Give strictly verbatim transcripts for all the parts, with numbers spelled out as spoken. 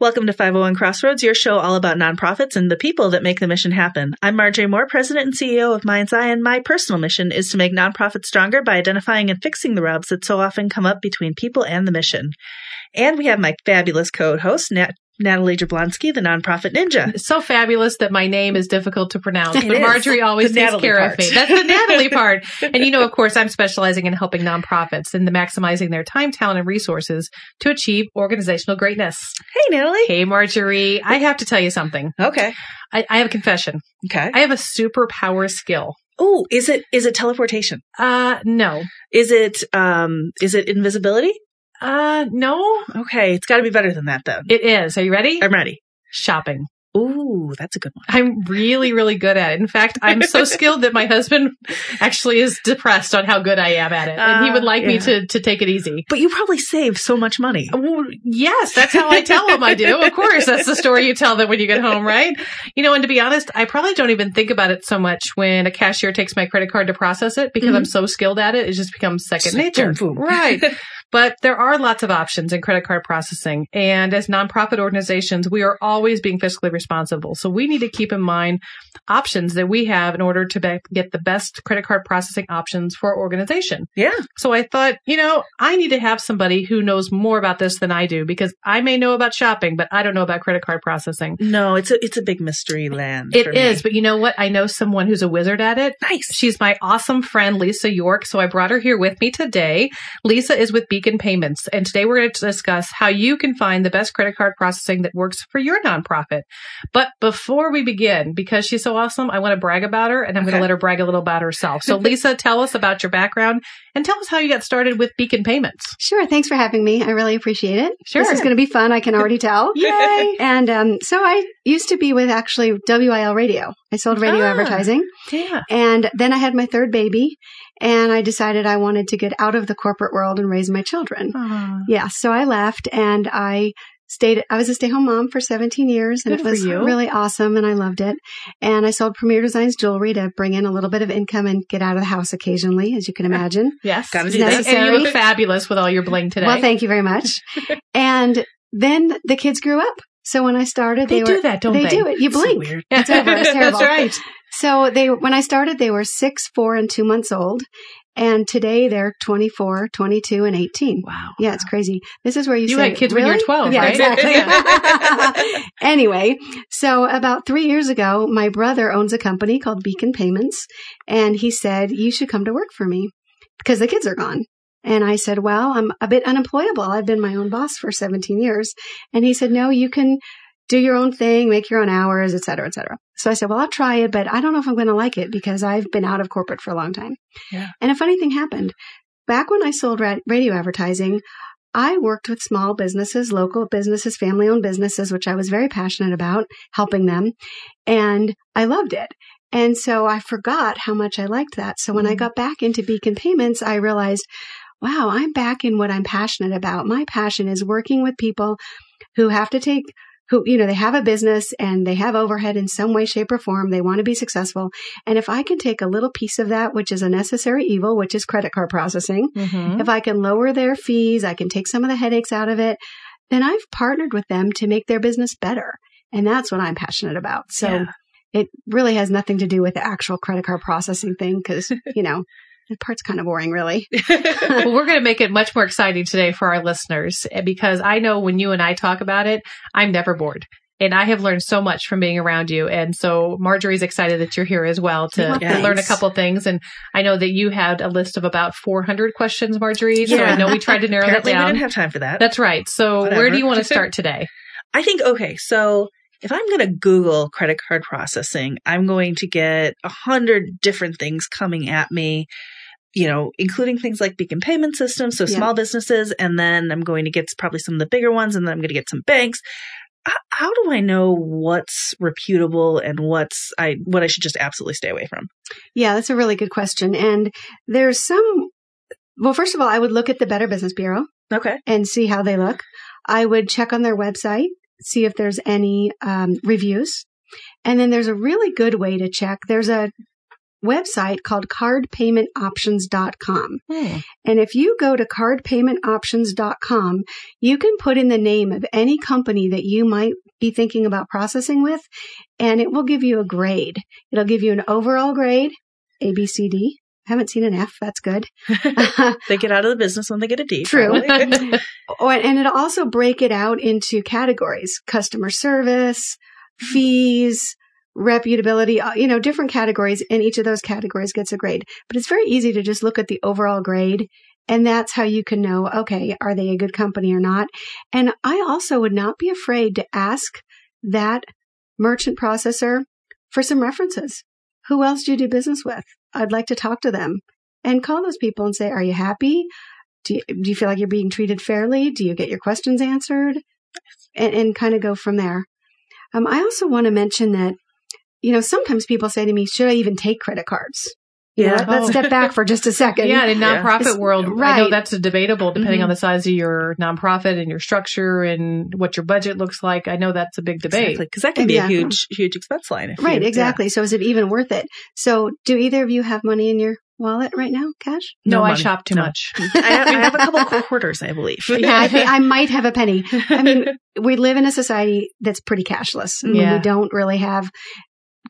Welcome to five oh one Crossroads, your show all about nonprofits and the people that make the mission happen. I'm Marjorie Moore, President and C E O of Mind's Eye, and my personal mission is to make nonprofits stronger by identifying and fixing the rubs that so often come up between people and the mission. And we have my fabulous co-host, Nat. Natalie Jablonski, the nonprofit ninja. It's so fabulous that my name is difficult to pronounce, it but is. Marjorie always takes care part. Of me. That's the Natalie part. And you know, of course, I'm specializing in helping nonprofits and the maximizing their time, talent, and resources to achieve organizational greatness. Hey, Natalie. Hey, Marjorie. I have to tell you something. Okay. I, I have a confession. Okay. I have a superpower skill. Oh, is it is it teleportation? Uh, no. Is it um is it invisibility? Uh, no. Okay. It's got to be better than that, though. It is. Are you ready? I'm ready. Shopping. Ooh, that's a good one. I'm really, really good at it. In fact, I'm so skilled that my husband actually is depressed on how good I am at it. And he would like uh, yeah. me to, to take it easy. But you probably save so much money. Well, yes, that's how I tell him I do. Of course, that's the story you tell them when you get home, right? You know, and to be honest, I probably don't even think about it so much when a cashier takes my credit card to process it because mm-hmm. I'm so skilled at it. It just becomes second nature. Right. But there are lots of options in credit card processing. And as nonprofit organizations, we are always being fiscally responsible. So we need to keep in mind options that we have in order to be- get the best credit card processing options for our organization. Yeah. So I thought, you know, I need to have somebody who knows more about this than I do, because I may know about shopping, but I don't know about credit card processing. No, it's a, it's a big mystery land. It is. Me. But you know what? I know someone who's a wizard at it. Nice. She's my awesome friend, Lisa York. So I brought her here with me today. Lisa is with Beacon Payments. And today we're going to discuss how you can find the best credit card processing that works for your nonprofit. But before we begin, because she's so awesome, I want to brag about her, and I'm okay. going to let her brag a little about herself. So Lisa, tell us about your background and tell us how you got started with Beacon Payments. Sure. Thanks for having me. I really appreciate it. Sure. This is going to be fun. I can already tell. Yay. And um, so I used to be with actually W I L Radio. I sold radio ah, advertising. Yeah. And then I had my third baby. And I decided I wanted to get out of the corporate world and raise my children. Aww. Yeah. So I left and I stayed, I was a stay-home mom for seventeen years and Good it was really awesome and I loved it. And I sold Premier Designs jewelry to bring in a little bit of income and get out of the house occasionally, as you can imagine. Yes. Gotta do that. And you look fabulous with all your bling today. Well, thank you very much. And then the kids grew up. So when I started, they, they do were, that, don't they? They do it. You blink. So weird. It's over. It's terrible. That's right. So they, when I started, they were six, four, and two months old. And today they're twenty-four, twenty-two, and eighteen. Wow. Yeah, it's crazy. This is where you, you say, you had kids really? When you were twelve, yeah, right? Exactly. Yeah, exactly. Anyway, so about three years ago, my brother owns a company called Beacon Payments. And he said, you should come to work for me because the kids are gone. And I said, well, I'm a bit unemployable. I've been my own boss for seventeen years. And he said, no, you can do your own thing, make your own hours, et cetera, et cetera. So I said, well, I'll try it, but I don't know if I'm going to like it because I've been out of corporate for a long time. Yeah. And a funny thing happened. Back when I sold rad- radio advertising, I worked with small businesses, local businesses, family-owned businesses, which I was very passionate about helping them. And I loved it. And so I forgot how much I liked that. So when mm. I got back into Beacon Payments, I realized, wow, I'm back in what I'm passionate about. My passion is working with people who have to take, who, you know, they have a business and they have overhead in some way, shape, or form. They want to be successful. And if I can take a little piece of that, which is a necessary evil, which is credit card processing, mm-hmm. if I can lower their fees, I can take some of the headaches out of it, then I've partnered with them to make their business better. And that's what I'm passionate about. So yeah. it really has nothing to do with the actual credit card processing thing because, you know, that part's kind of boring, really. Well, we're going to make it much more exciting today for our listeners because I know when you and I talk about it, I'm never bored. And I have learned so much from being around you. And so Marjorie's excited that you're here as well to, yeah, to learn a couple things. And I know that you had a list of about four hundred questions, Marjorie. Yeah. So I know we tried to narrow that down. We didn't have time for that. That's right. So Whatever. Where do you want to start today? I think, okay, so if I'm going to Google credit card processing, I'm going to get a hundred different things coming at me. You know, including things like Beacon Payment Systems, so yeah. small businesses, and then I'm going to get probably some of the bigger ones, and then I'm going to get some banks. How do I know what's reputable and what's I what I should just absolutely stay away from? Yeah, that's a really good question. And there's some, well, first of all, I would look at the Better Business Bureau. Okay. And see how they look. I would check on their website, see if there's any um, reviews. And then there's a really good way to check. There's a website called card payment options dot com. Hmm. And if you go to card payment options dot com, you can put in the name of any company that you might be thinking about processing with, and it will give you a grade. It'll give you an overall grade, A, B, C, D. I haven't seen an F. That's good. They get out of the business when they get a D. True. Oh, and it'll also break it out into categories, customer service, fees, reputability, you know, different categories, and each of those categories gets a grade. But it's very easy to just look at the overall grade, and that's how you can know, okay, are they a good company or not? And I also would not be afraid to ask that merchant processor for some references. Who else do you do business with? I'd like to talk to them. And call those people and say, are you happy? Do you, do you feel like you're being treated fairly? Do you get your questions answered? And, and kind of go from there. Um, I also want to mention that, you know, sometimes people say to me, should I even take credit cards? You yeah. Know, let's oh. step back for just a second. Yeah. In nonprofit yeah. world, right. I know that's debatable depending mm-hmm. on the size of your nonprofit and your structure and what your budget looks like. I know that's a big debate. Because exactly. that can exactly. be a huge, huge expense line. Right. You, exactly. Yeah. So is it even worth it? So do either of you have money in your wallet right now, cash? No, no I money. shop too no. much. I, have, I have a couple of quarters, I believe. Yeah, I think I might have a penny. I mean, we live in a society that's pretty cashless. I mean, yeah. we don't really have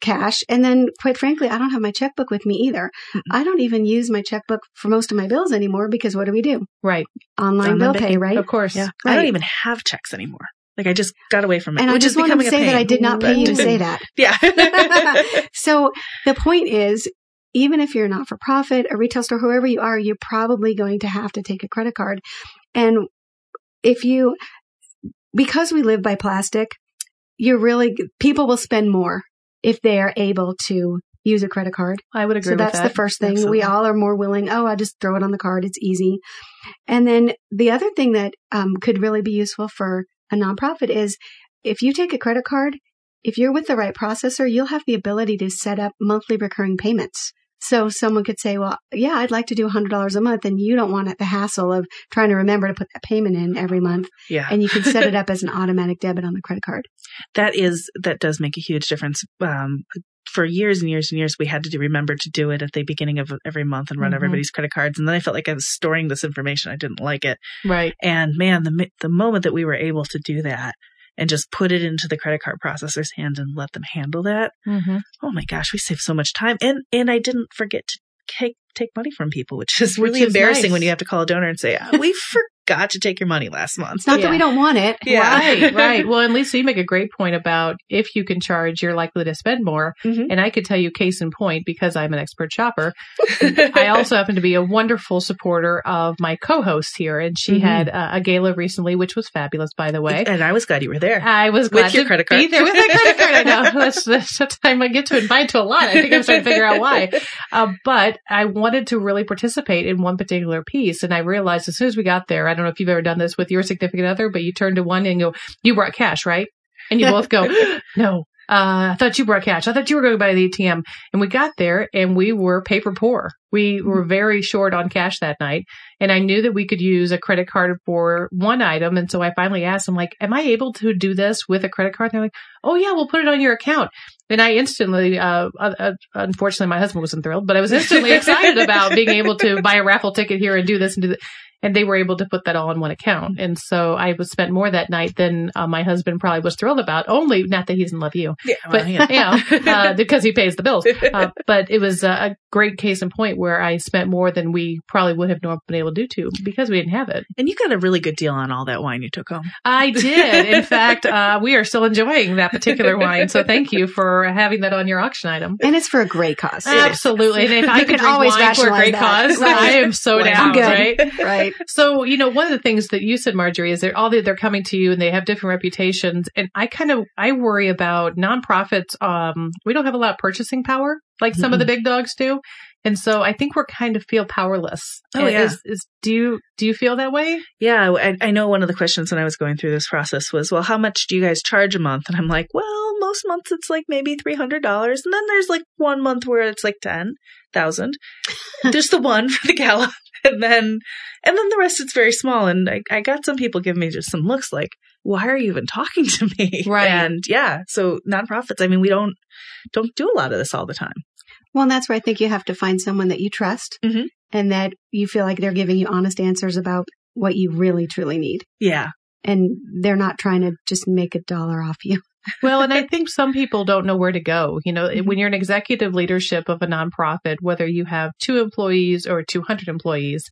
cash. And then, quite frankly, I don't have my checkbook with me either. Mm-hmm. I don't even use my checkbook for most of my bills anymore because what do we do? Right. Online, Online bill banking. Pay, right? Of course. Yeah. Right. I don't even have checks anymore. Like, I just got away from it. And I just want to say that I did not pay you to say that. Yeah. So the point is, even if you're not for profit, a retail store, whoever you are, you're probably going to have to take a credit card. And if you, because we live by plastic, you're really, people will spend more if they are able to use a credit card. I would agree with that. So that's the first thing. Absolutely. We all are more willing, oh, I just throw it on the card. It's easy. And then the other thing that um, could really be useful for a nonprofit is if you take a credit card, if you're with the right processor, you'll have the ability to set up monthly recurring payments. So someone could say, well, yeah, I'd like to do one hundred dollars a month, and you don't want the hassle of trying to remember to put that payment in every month. Yeah. And you can set it up as an automatic debit on the credit card. That is, that does make a huge difference. Um, for years and years and years, we had to do, remember to do it at the beginning of every month and run mm-hmm. everybody's credit cards. And then I felt like I was storing this information. I didn't like it. Right. And man, the the moment that we were able to do that, and just put it into the credit card processor's hand and let them handle that. Mm-hmm. Oh my gosh, we saved so much time. And and I didn't forget to take, take money from people, which is really which is embarrassing nice. When you have to call a donor and say, oh, we forgot to take your money last month. It's not yeah. that we don't want it. Yeah. Right, right. Well, and Lisa, you make a great point about if you can charge, you're likely to spend more. Mm-hmm. And I could tell you case in point, because I'm an expert shopper, I also happen to be a wonderful supporter of my co-host here. And she mm-hmm. had a, a gala recently, which was fabulous, by the way. And I was glad you were there. I was glad with your to credit card. Be there with my credit card. I know. That's the time I get to invite to a lot. I think I'm trying to figure out why. Uh, but I wanted to really participate in one particular piece. And I realized as soon as we got there, I don't know if you've ever done this with your significant other, but you turn to one and go, you brought cash, right? And you both go, no. Uh, I thought you brought cash. I thought you were going by the A T M. And we got there and we were paper poor. We were very short on cash that night. And I knew that we could use a credit card for one item. And so I finally asked them, like, am I able to do this with a credit card? And they're like, oh, yeah, we'll put it on your account. And I instantly, uh, uh, unfortunately, my husband wasn't thrilled, but I was instantly excited about being able to buy a raffle ticket here and do this and do that. And they were able to put that all on one account. And so I was spent more that night than uh, my husband probably was thrilled about. Only, not that he doesn't love you, yeah, well, but yeah. you know, uh, because he pays the bills. Uh, but it was a great case in point where I spent more than we probably would have normally been able to do to because we didn't have it. And you got a really good deal on all that wine you took home. I did. In fact, uh, we are still enjoying that particular wine. So thank you for having that on your auction item. And it's for a great cause. Absolutely. And if I could always wine for a great that. Cause, right. I am so well, down, right? Right. So, you know, one of the things that you said, Marjorie, is they're all they're coming to you and they have different reputations. And I kind of I worry about nonprofits. Um, we don't have a lot of purchasing power like some mm-hmm. of the big dogs do. And so I think we're kind of feel powerless. Oh, yeah. Is, is, do you do you feel that way? Yeah. I, I know one of the questions when I was going through this process was, well, how much do you guys charge a month? And I'm like, well, most months it's like maybe three hundred dollars. And then there's like one month where it's like ten thousand dollars. There's the one for the gala. And then and then the rest, it's very small. And I, I got some people giving me just some looks like, why are you even talking to me? Right. And yeah, so nonprofits, I mean, we don't don't do a lot of this all the time. Well, and that's where I think you have to find someone that you trust mm-hmm. and that you feel like they're giving you honest answers about what you really, truly need. Yeah. And they're not trying to just make a dollar off you. Well, and I think some people don't know where to go. You know, mm-hmm. when you're an executive leadership of a nonprofit, whether you have two employees or two hundred employees,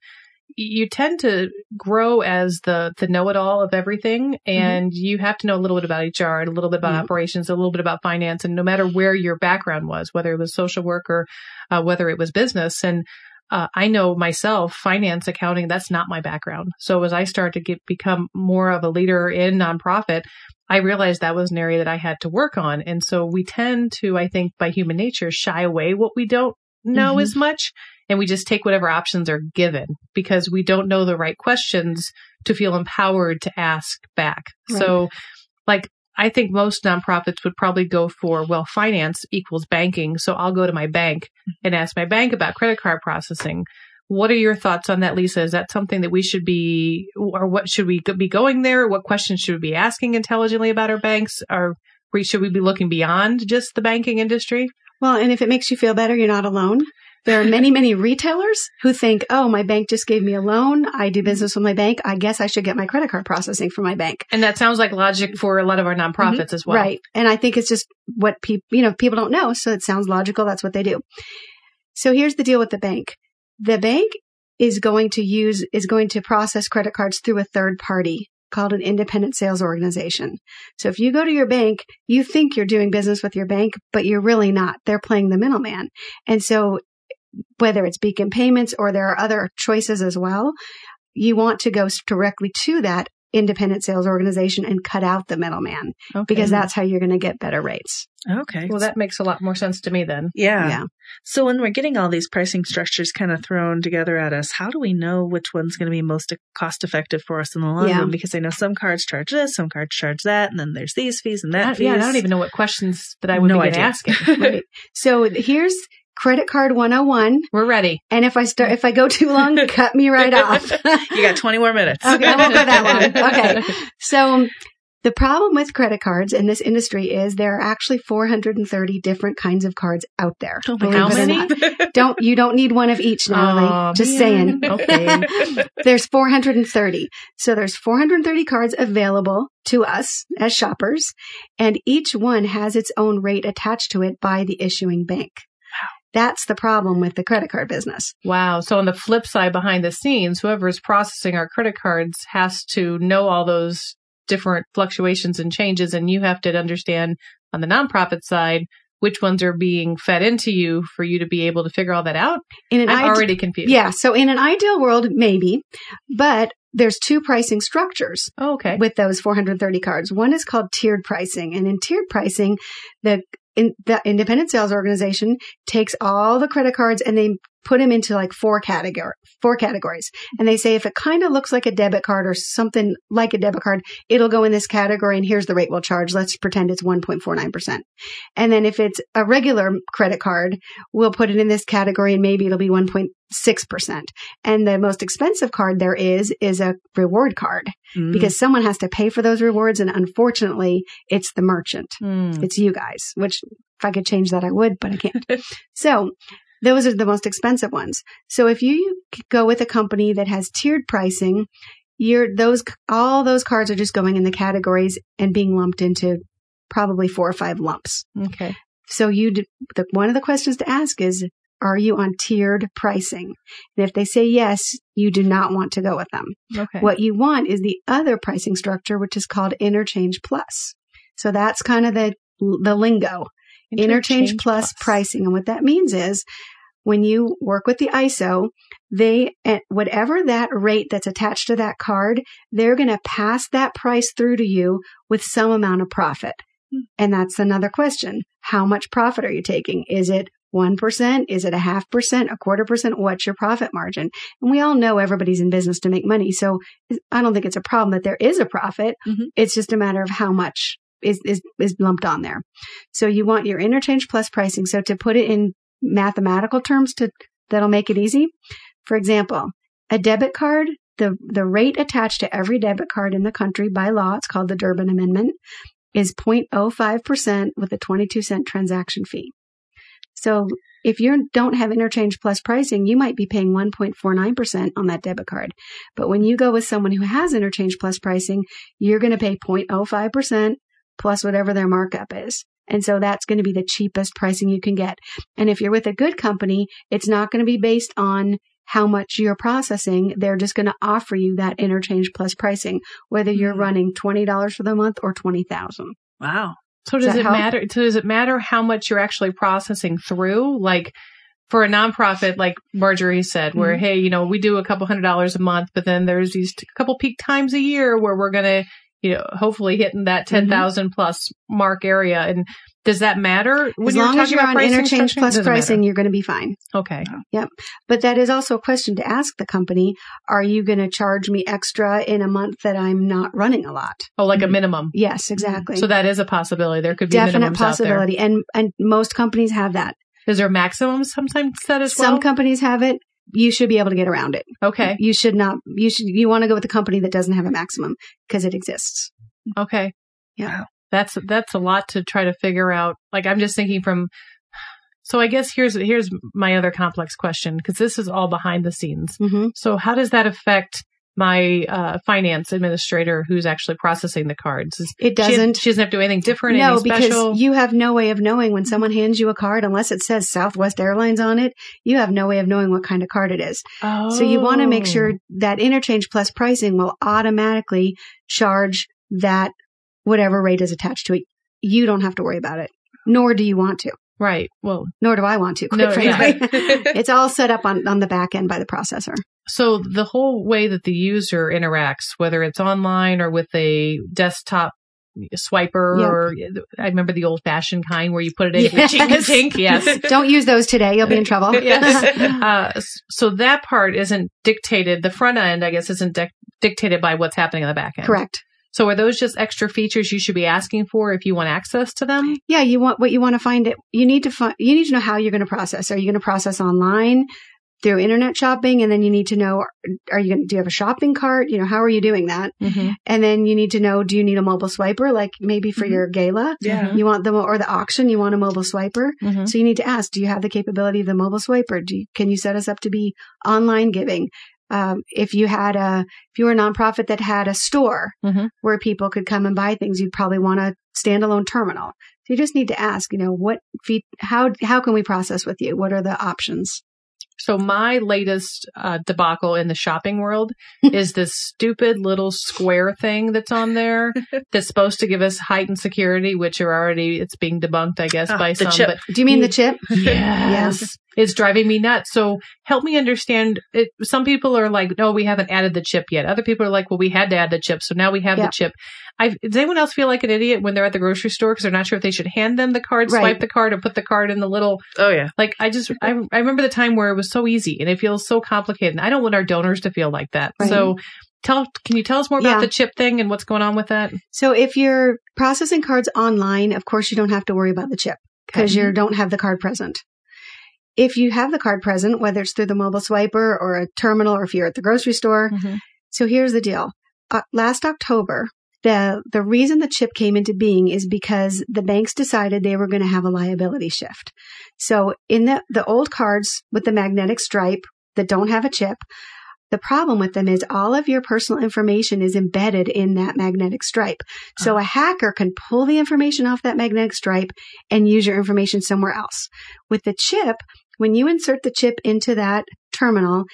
you tend to grow as the, the know-it-all of everything. And mm-hmm. you have to know a little bit about H R, and a little bit about mm-hmm. operations, a little bit about finance. And no matter where your background was, whether it was social work or uh, whether it was business. And uh, I know myself, finance, accounting, that's not my background. So as I started to get, become more of a leader in nonprofit, I realized that was an area that I had to work on. And so we tend to, I think, by human nature, shy away what we don't know mm-hmm. as much. And we just take whatever options are given because we don't know the right questions to feel empowered to ask back. Right. So like, I think most nonprofits would probably go for, well, finance equals banking. So I'll go to my bank and ask my bank about credit card processing. What are your thoughts on that, Lisa? Is that something that we should be, or what should we be going there? What questions should we be asking intelligently about our banks? Or should we be looking beyond just the banking industry? Well, and if it makes you feel better, you're not alone. There are many, many retailers who think, oh, my bank just gave me a loan. I do business with my bank. I guess I should get my credit card processing from my bank. And that sounds like logic for a lot of our nonprofits mm-hmm. as well. Right. And I think it's just what people, you know, people don't know. So it sounds logical. That's what they do. So here's the deal with the bank. The bank is going to use, is going to process credit cards through a third party called an independent sales organization. So if you go to your bank, you think you're doing business with your bank, but you're really not. They're playing the middleman. And so whether it's Beacon Payments or there are other choices as well, you want to go directly to that independent sales organization and cut out the middleman okay. because that's how you're going to get better rates. Okay. Well, that makes a lot more sense to me then. Yeah. Yeah. So when we're getting all these pricing structures kind of thrown together at us, how do we know which one's going to be most cost effective for us in the long yeah. run? Because I know some cards charge this, some cards charge that, and then there's these fees and that I, fees. Yeah, I don't even know what questions that I would no begin idea. Asking. Right. So here's Credit Card one oh one. We're ready. And if I start, if I go too long, cut me right off. You got twenty more minutes. Okay, I won't go that long. Okay. So the problem with credit cards in this industry is there are actually four hundred thirty different kinds of cards out there. Oh, how many? Don't you don't need one of each, Natalie. Oh, just man. Saying. Okay. There's four hundred thirty. So there's four hundred thirty cards available to us as shoppers, and each one has its own rate attached to it by the issuing bank. That's the problem with the credit card business. Wow. So on the flip side, behind the scenes, whoever is processing our credit cards has to know all those different fluctuations and changes. And you have to understand on the nonprofit side, which ones are being fed into you for you to be able to figure all that out. In an I'm ide- already confused. Yeah. So in an ideal world, maybe, but there's two pricing structures oh, okay. with those four hundred thirty cards. One is called tiered pricing. And in tiered pricing, the In the independent sales organization takes all the credit cards and they put them into like four category, four categories. And they say, if it kind of looks like a debit card or something like a debit card, it'll go in this category and here's the rate we'll charge. Let's pretend it's one point four nine percent. And then if it's a regular credit card, we'll put it in this category and maybe it'll be one point six percent. And the most expensive card there is, is a reward card mm. because someone has to pay for those rewards. And unfortunately, it's the merchant. Mm. It's you guys, which if I could change that, I would, but I can't. So those are the most expensive ones. So if you go with a company that has tiered pricing, you're those all those cards are just going in the categories and being lumped into probably four or five lumps. Okay. So you do, the, one of the questions to ask is, are you on tiered pricing? And if they say yes, you do not want to go with them. Okay. What you want is the other pricing structure, which is called interchange plus. So that's kind of the the lingo. Interchange, Interchange plus, plus pricing. And what that means is when you work with the I S O, they, at whatever that rate that's attached to that card, they're going to pass that price through to you with some amount of profit. And that's another question. How much profit are you taking? Is it one percent? Is it a half percent, a quarter percent? What's your profit margin? And we all know everybody's in business to make money. So I don't think it's a problem that there is a profit. Mm-hmm. It's just a matter of how much is is is lumped on there. So you want your interchange plus pricing. So to put it in mathematical terms to that'll make it easy. For example, a debit card, the the rate attached to every debit card in the country by law, it's called the Durbin Amendment, is zero point zero five percent with a twenty-two cent transaction fee. So If you don't have interchange plus pricing, you might be paying one point four nine percent on that debit card. But when you go with someone who has interchange plus pricing, you're going to pay zero point zero five percent plus whatever their markup is. And so that's going to be the cheapest pricing you can get. And if you're with a good company, it's not going to be based on how much you're processing. They're just going to offer you that interchange plus pricing, whether you're running twenty dollars for the month or twenty thousand dollars. Wow. So does, does it help? matter? So does it matter how much you're actually processing through? Like for a nonprofit, like Marjorie said, where, mm-hmm. hey, you know, we do a couple hundred dollars a month, but then there's these t- couple peak times a year where we're going to, you know, hopefully hitting that ten thousand mm-hmm. plus mark area. And does that matter? When as you're long talking as you're about on interchange plus pricing, matter. You're going to be fine. Okay. Yep. But that is also a question to ask the company. Are you going to charge me extra in a month that I'm not running a lot? Oh, like mm-hmm. a minimum. Yes, exactly. So that is a possibility. There could be definite possibility. And, and most companies have that. Is there a maximum sometimes set as well? Some companies have it. You should be able to get around it. Okay. You should not, you should, you want to go with a company that doesn't have a maximum because it exists. Okay. Yeah. Wow. That's, that's a lot to try to figure out. Like, I'm just thinking from, so I guess here's, here's my other complex question, because this is all behind the scenes. Mm-hmm. So how does that affect my uh, finance administrator who's actually processing the cards? It doesn't. She, she doesn't have to do anything different. No, anything special. Because you have no way of knowing when someone hands you a card, unless it says Southwest Airlines on it, you have no way of knowing what kind of card it is. Oh. So you want to make sure that interchange plus pricing will automatically charge that whatever rate is attached to it. You don't have to worry about it, nor do you want to. Right. Well, nor do I want to. Quite no, frankly. Yeah. It's all set up on, on the back end by the processor. So the whole way that the user interacts, whether it's online or with a desktop swiper, yep. or I remember the old fashioned kind where you put it in. Yes. Chink, chink, yes. Don't use those today. You'll be in trouble. Yes. uh, so that part isn't dictated. The front end, I guess, isn't dic- dictated by what's happening on the back end. Correct. So are those just extra features you should be asking for if you want access to them? Yeah. You want what you want to find it. You need to find, you need to know how you're going to process. Are you going to process online? Through internet shopping, and then you need to know, are you going to, do you have a shopping cart? You know, how are you doing that? Mm-hmm. And then you need to know, do you need a mobile swiper? Like maybe for mm-hmm. your gala, yeah. you want the, or the auction, you want a mobile swiper. Mm-hmm. So you need to ask, do you have the capability of the mobile swiper? Do you, can you set us up to be online giving? Um, if you had a, if you were a nonprofit that had a store mm-hmm. where people could come and buy things, you'd probably want a standalone terminal. So you just need to ask, you know, what, fe- how, how can we process with you? What are the options? So my latest uh, debacle in the shopping world is this stupid little Square thing that's on there that's supposed to give us heightened security, which are already, it's being debunked, I guess, oh, by some. Chip. But do you mean the chip? Yes. Yes. It's driving me nuts. So help me understand it. Some people are like, no, we haven't added the chip yet. Other people are like, well, we had to add the chip. So now we have yeah. the chip. I've, does anyone else feel like an idiot when they're at the grocery store because they're not sure if they should hand them the card, right. swipe the card, or put the card in the little. Oh, yeah. Like, I just, I, I remember the time where it was so easy and it feels so complicated. And I don't want our donors to feel like that. Right. So tell, can you tell us more yeah. about the chip thing and what's going on with that? So if you're processing cards online, of course, you don't have to worry about the chip because okay. you don't have the card present. If you have the card present, whether it's through the mobile swiper or a terminal or if you're at the grocery store. Mm-hmm. So here's the deal. Uh, last October, the the reason the chip came into being is because the banks decided they were going to have a liability shift. So in the, the old cards with the magnetic stripe that don't have a chip, the problem with them is all of your personal information is embedded in that magnetic stripe. So oh. a hacker can pull the information off that magnetic stripe and use your information somewhere else. With the chip, when you insert the chip into that terminal,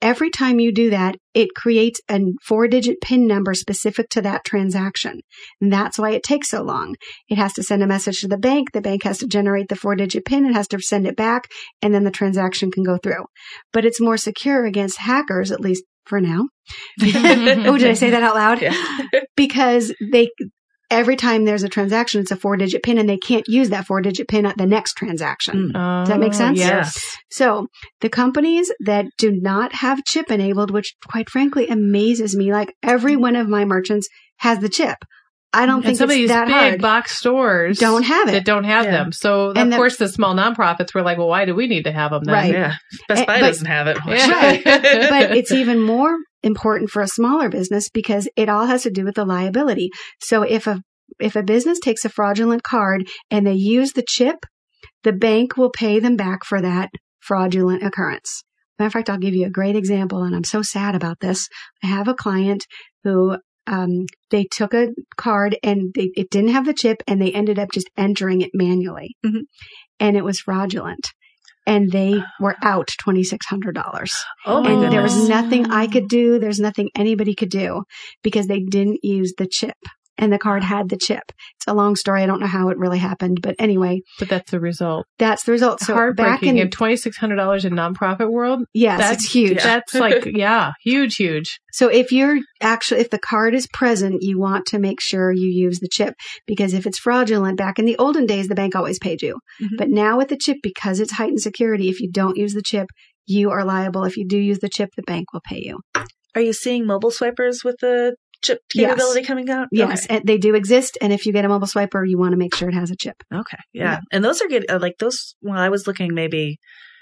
every time you do that, it creates a four-digit PIN number specific to that transaction. And that's why it takes so long. It has to send a message to the bank. The bank has to generate the four-digit PIN. It has to send it back, and then the transaction can go through. But it's more secure against hackers, at least for now. Oh, did I say that out loud? Yeah. Because they... every time there's a transaction, it's a four-digit PIN, and they can't use that four-digit PIN at the next transaction. Mm. Does that make sense? Yes. So the companies that do not have chip enabled, which quite frankly amazes me, like every one of my merchants has the chip. I don't and think some it's of these that big hard. Box stores don't have it. That don't have yeah. them. So and of the, course, the small nonprofits were like, "Well, why do we need to have them?" Then? Right. Yeah. Best and, Buy but, doesn't have it. Yeah. Right. But it's even more important for a smaller business because it all has to do with the liability. So if a if a business takes a fraudulent card and they use the chip, the bank will pay them back for that fraudulent occurrence. Matter of fact, I'll give you a great example, and I'm so sad about this. I have a client who um, they took a card and they, it didn't have the chip, and they ended up just entering it manually, mm-hmm. and it was fraudulent. And they were out twenty-six hundred dollars. Oh, my and goodness. There was nothing I could do. There's nothing anybody could do because they didn't use the chip. And the card had the chip. It's a long story. I don't know how it really happened, but anyway. But that's the result. That's the result. So heartbreaking. Back in, in twenty-six hundred dollars in nonprofit world. Yes, that's, it's huge. Yeah. That's like, yeah, huge, huge. So if you're actually, if the card is present, you want to make sure you use the chip, because if it's fraudulent, back in the olden days, the bank always paid you. Mm-hmm. But now with the chip, because it's heightened security, if you don't use the chip, you are liable. If you do use the chip, the bank will pay you. Are you seeing mobile swipers with the chip capability yes. coming out? Yes. Okay. And they do exist. And if you get a mobile swiper, you want to make sure it has a chip. Okay. Yeah. yeah. And those are good. Uh, like those, well, I was looking maybe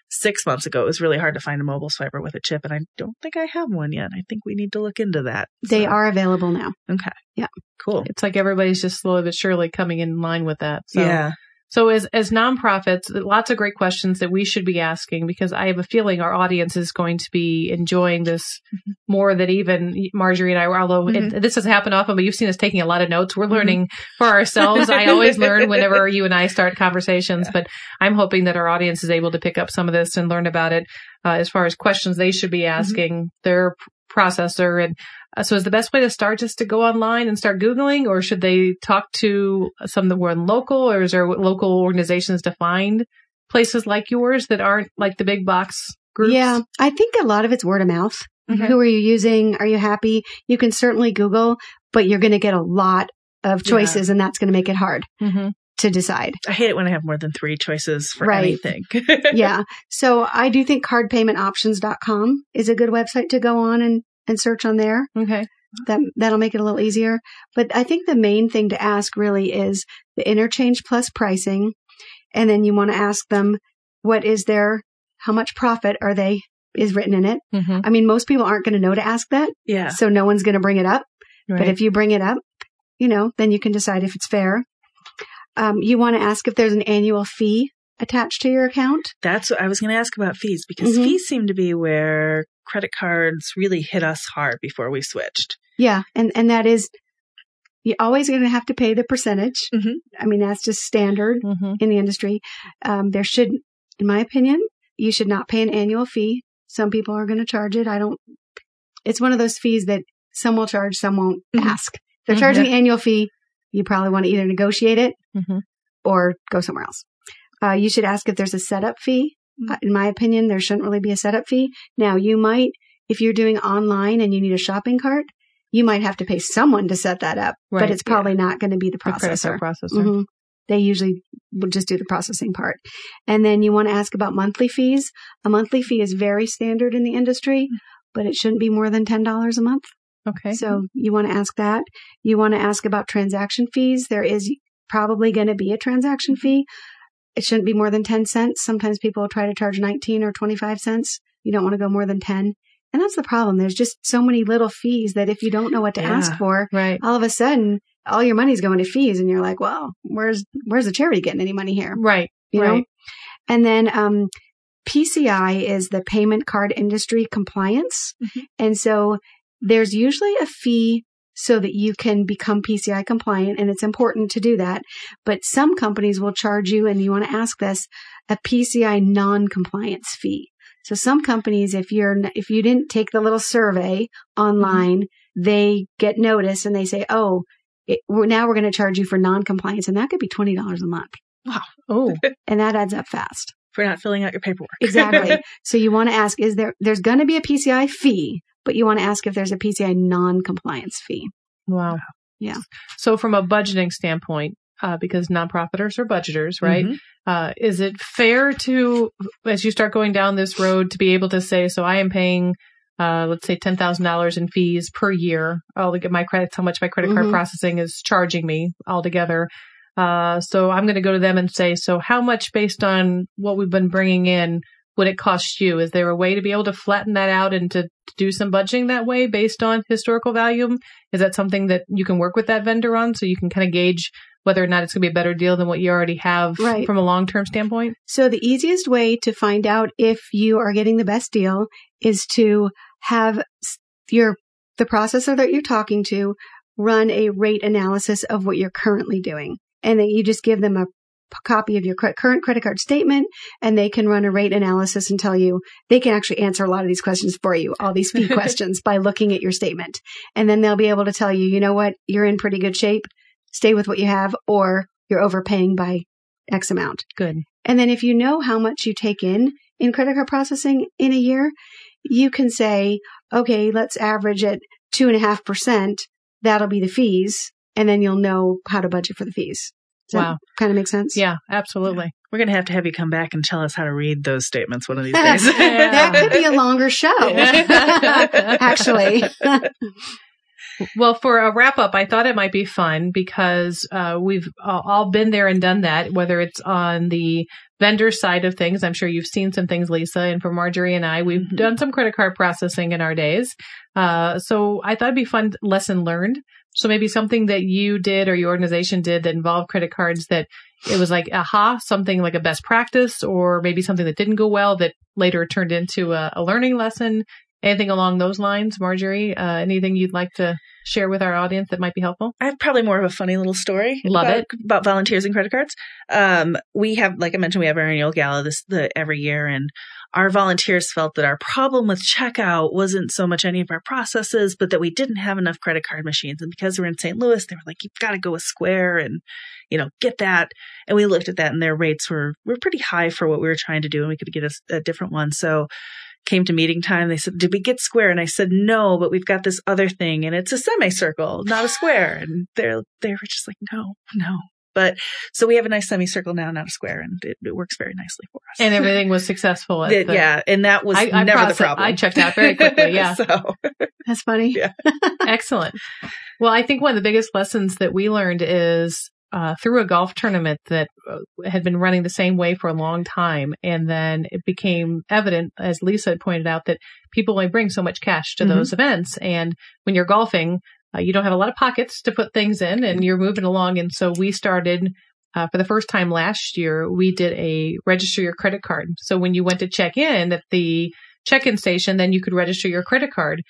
six months ago, it was really hard to find a mobile swiper with a chip. And I don't think I have one yet. I think we need to look into that. So. They are available now. Okay. Yeah. Cool. It's like everybody's just slowly but surely coming in line with that. So. Yeah. So as, as nonprofits, lots of great questions that we should be asking, because I have a feeling our audience is going to be enjoying this mm-hmm. more than even Marjorie and I were, although mm-hmm. it, this has happened often, but you've seen us taking a lot of notes. We're learning mm-hmm. for ourselves. I always learn whenever you and I start conversations, yeah. but I'm hoping that our audience is able to pick up some of this and learn about it uh, as far as questions they should be asking mm-hmm. their processor. And uh, so is the best way to start just to go online and start Googling, or should they talk to some that were in local, or is there local organizations to find places like yours that aren't like the big box groups? Yeah, I think a lot of it's word of mouth. Mm-hmm. Who are you using? Are you happy? You can certainly Google, but you're going to get a lot of choices yeah. and that's going to make it hard. Mm-hmm. to decide. I hate it when I have more than three choices for right. anything. yeah. So I do think card payment options dot com is a good website to go on and, and search on there. Okay. That, that'll make it a little easier. But I think the main thing to ask really is the interchange plus pricing. And then you want to ask them, what is their, how much profit are they, is written in it. Mm-hmm. I mean, most people aren't going to know to ask that. Yeah. So no one's going to bring it up. Right. But if you bring it up, you know, then you can decide if it's fair. Um, you want to ask if there's an annual fee attached to your account? That's what I was going to ask about fees, because mm-hmm. fees seem to be where credit cards really hit us hard before we switched. Yeah. And, and that is, you're always going to have to pay the percentage. Mm-hmm. I mean, that's just standard mm-hmm. in the industry. Um, there should, in my opinion, you should not pay an annual fee. Some people are going to charge it. I don't, it's one of those fees that some will charge, some won't mm-hmm. ask. If they're mm-hmm. charging the annual fee, you probably want to either negotiate it mm-hmm. or go somewhere else. Uh, you should ask if there's a setup fee. Mm-hmm. Uh, in my opinion, there shouldn't really be a setup fee. Now, you might, if you're doing online and you need a shopping cart, you might have to pay someone to set that up, right. but it's probably yeah. not going to be the processor. The processor. Mm-hmm. They usually will just do the processing part. And then you want to ask about monthly fees. A monthly fee is very standard in the industry, mm-hmm. but it shouldn't be more than ten dollars a month. Okay. So you want to ask that. You want to ask about transaction fees. There is probably going to be a transaction fee. It shouldn't be more than ten cents. Sometimes people will try to charge nineteen or twenty-five cents. You don't want to go more than ten. And that's the problem. There's just so many little fees that if you don't know what to yeah, ask for, right. all of a sudden, all your money's going to fees. And you're like, well, where's where's the charity getting any money here? Right. You right. know? And then um, P C I is the Payment Card Industry Compliance. Mm-hmm. And so there's usually a fee so that you can become P C I compliant, and it's important to do that. But some companies will charge you, and you want to ask this, a P C I non-compliance fee. So some companies, if you're if you didn't take the little survey online, mm-hmm. they get notice and they say, "Oh, it, we're, now we're going to charge you for non-compliance," and that could be twenty dollars a month. Wow! Oh, and that adds up fast for not filling out your paperwork. Exactly. So you want to ask: Is there? There's going to be a P C I fee. But you want to ask if there's a P C I non-compliance fee. Wow. Yeah. So from a budgeting standpoint, uh, because nonprofiters are budgeters, right? Mm-hmm. Uh, is it fair to, as you start going down this road, to be able to say, so I am paying, uh, let's say ten thousand dollars in fees per year. I'll look at my credits, how much my credit card mm-hmm. processing is charging me altogether. Uh, so I'm going to go to them and say, so how much based on what we've been bringing in would it cost you? Is there a way to be able to flatten that out and to, to do some budgeting that way based on historical value? Is that something that you can work with that vendor on so you can kind of gauge whether or not it's going to be a better deal than what you already have right. from a long-term standpoint? So the easiest way to find out if you are getting the best deal is to have your the processor that you're talking to run a rate analysis of what you're currently doing. And then you just give them a copy of your current credit card statement, and they can run a rate analysis and tell you, they can actually answer a lot of these questions for you, all these fee questions by looking at your statement. And then they'll be able to tell you, you know what, you're in pretty good shape, stay with what you have, or you're overpaying by X amount. Good. And then if you know how much you take in in credit card processing in a year, you can say, okay, let's average at two and a half percent. That'll be the fees. And then you'll know how to budget for the fees. Does wow. Kind of makes sense? Yeah, absolutely. Yeah. We're going to have to have you come back and tell us how to read those statements one of these days. That could be a longer show, actually. Well, for a wrap up, I thought it might be fun because uh, we've uh, all been there and done that, whether it's on the vendor side of things. I'm sure you've seen some things, Lisa, and for Marjorie and I, we've mm-hmm. done some credit card processing in our days. Uh, so I thought it'd be fun lesson learned. So maybe something that you did or your organization did that involved credit cards that it was like, aha, something like a best practice, or maybe something that didn't go well that later turned into a, a learning lesson. Anything along those lines, Marjorie? Uh, anything you'd like to share with our audience that might be helpful? I have probably more of a funny little story. Love about, it. About volunteers and credit cards. Um, we have, like I mentioned, we have our annual gala this the, every year, and our volunteers felt that our problem with checkout wasn't so much any of our processes, but that we didn't have enough credit card machines. And because we're in Saint Louis, they were like, you've got to go with Square and, you know, get that. And we looked at that, and their rates were, were pretty high for what we were trying to do, and we could get a, a different one. So came to meeting time. They said, did we get Square? And I said, no, but we've got this other thing, and it's a semicircle, not a square. And they're, they were just like, no, no. But so we have a nice semicircle now, not a square, and it, it works very nicely for us. And everything was successful. At it, the, yeah. And that was I, I never processed, the problem. I checked out very quickly. Yeah. So. That's funny. Yeah. Excellent. Well, I think one of the biggest lessons that we learned is uh, through a golf tournament that had been running the same way for a long time. And then it became evident, as Lisa had pointed out, that people only bring so much cash to mm-hmm. those events. And when you're golfing, Uh, you don't have a lot of pockets to put things in, and you're moving along. And so we started, uh, for the first time last year, we did a register your credit card. So when you went to check in at the check-in station, then you could register your credit card.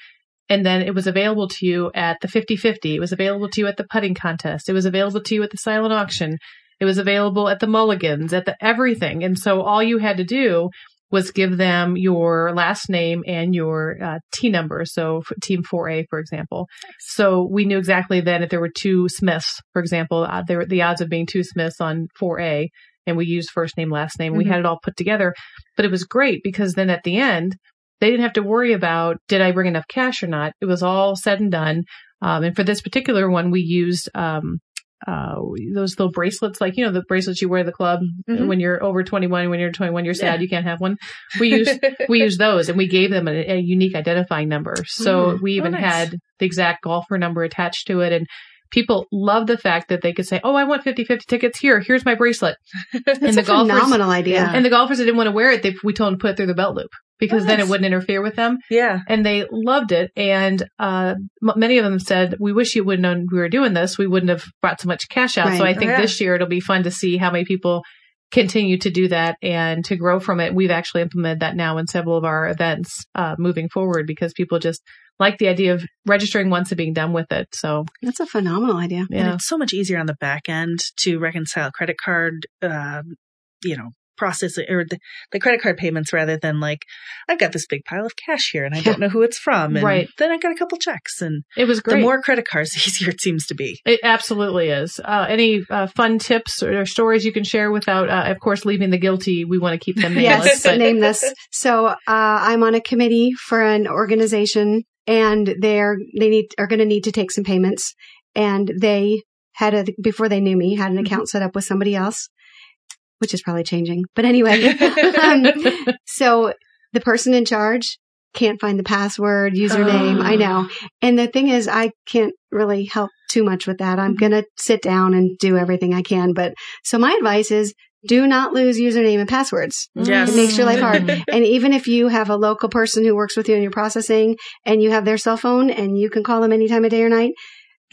And then it was available to you at the fifty-fifty. It was available to you at the putting contest. It was available to you at the silent auction. It was available at the mulligans, at the everything. And so all you had to do was give them your last name and your uh, T number. So team four A, for example. So we knew exactly then if there were two Smiths, for example, uh, there were the odds of being two Smiths on four A, and we used first name, last name. Mm-hmm. We had it all put together, but it was great because then at the end, they didn't have to worry about, did I bring enough cash or not? It was all said and done. Um, and for this particular one, we used um, Uh, those little bracelets, like, you know, the bracelets you wear at the club mm-hmm. when you're over twenty-one, when you're twenty-one, you're sad, yeah. you can't have one. We use, we use those, and we gave them a, a unique identifying number. So mm. we even oh, nice. had the exact golfer number attached to it. And people love the fact that they could say, oh, I want fifty-fifty tickets here. Here's my bracelet. That's and the a golfers, phenomenal idea. And the golfers that didn't want to wear it, they, we told them to put it through the belt loop. Because oh, then it wouldn't interfere with them. Yeah. And they loved it. And uh, m- many of them said, we wish you wouldn't have known we were doing this. We wouldn't have brought so much cash out. Right. So I think oh, yeah. this year it'll be fun to see how many people continue to do that and to grow from it. We've actually implemented that now in several of our events uh, moving forward because people just like the idea of registering once and being done with it. So that's a phenomenal idea. Yeah. And it's so much easier on the back end to reconcile credit card, uh, you know, process or the, the credit card payments rather than like, I've got this big pile of cash here and I yeah. don't know who it's from. And right. then I got a couple checks and it was great. The more credit cards, the easier it seems to be. It absolutely is. Uh, any uh, fun tips or, or stories you can share without, uh, of course, leaving the guilty? We want to keep them nameless. Yes, but nameless. So uh, I'm on a committee for an organization and they're, they need, are going to need to take some payments. And they had a, before they knew me, had an account set up with somebody else, which is probably changing. But anyway, um, so the person in charge can't find the password, username. Oh. I know. And the thing is, I can't really help too much with that. I'm going to sit down and do everything I can. But so my advice is do not lose username and passwords. Yes. It makes your life hard. And even if you have a local person who works with you in your processing and you have their cell phone and you can call them any time of day or night,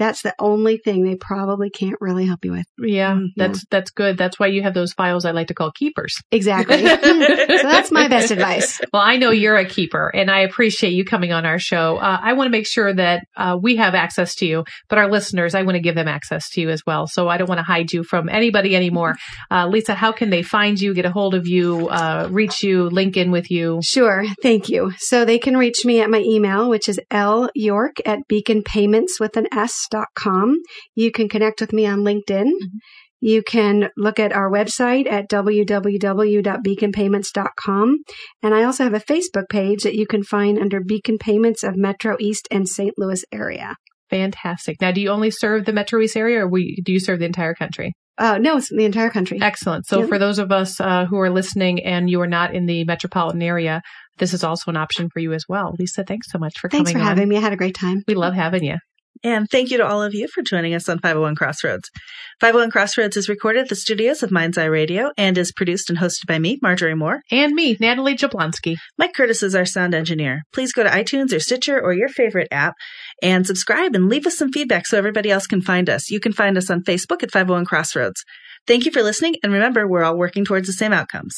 that's the only thing they probably can't really help you with. Yeah, mm-hmm. that's that's good. That's why you have those files I like to call keepers. Exactly. So that's my best advice. Well, I know you're a keeper, and I appreciate you coming on our show. Uh, I want to make sure that uh, we have access to you, but our listeners, I want to give them access to you as well. So I don't want to hide you from anybody anymore. Uh, Lisa, how can they find you, get a hold of you, uh, reach you, link in with you? Sure. Thank you. So they can reach me at my email, which is lyork at Beacon Payments with an S dot com. You can connect with me on LinkedIn. Mm-hmm. You can look at our website at w w w dot beacon payments dot com. And I also have a Facebook page that you can find under Beacon Payments of Metro East and Saint Louis area. Fantastic. Now, do you only serve the Metro East area, or we, do you serve the entire country? Uh, no, it's the entire country. Excellent. So yeah. For those of us uh, who are listening and you are not in the metropolitan area, this is also an option for you as well. Lisa, thanks so much for thanks coming on. Thanks for having me. I had a great time. We love having you. And thank you to all of you for joining us on five oh one Crossroads. five oh one Crossroads is recorded at the studios of Mind's Eye Radio and is produced and hosted by me, Marjorie Moore. And me, Natalie Jablonski. Mike Curtis is our sound engineer. Please go to iTunes or Stitcher or your favorite app and subscribe and leave us some feedback so everybody else can find us. You can find us on Facebook at five oh one Crossroads. Thank you for listening, and remember, we're all working towards the same outcomes.